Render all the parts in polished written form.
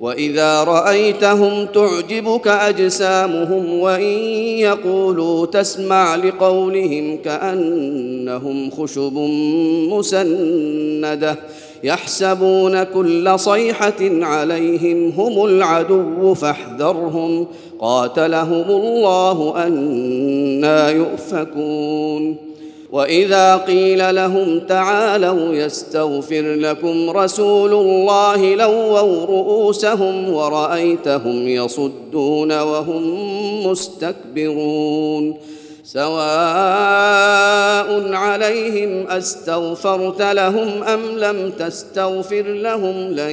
وإذا رأيتهم تعجبك أجسامهم وإن يقولوا تسمع لقولهم كأنهم خشب مسندة يحسبون كل صيحة عليهم هم العدو فاحذرهم قاتلهم الله أنى يؤفكون وإذا قيل لهم تعالوا يستغفر لكم رسول الله لووا رؤوسهم ورأيتهم يصدون وهم مستكبرون سواء عليهم أستغفرت لهم أم لم تستغفر لهم لن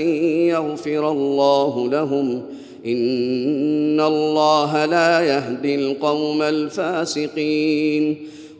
يغفر الله لهم إن الله لا يهدي القوم الفاسقين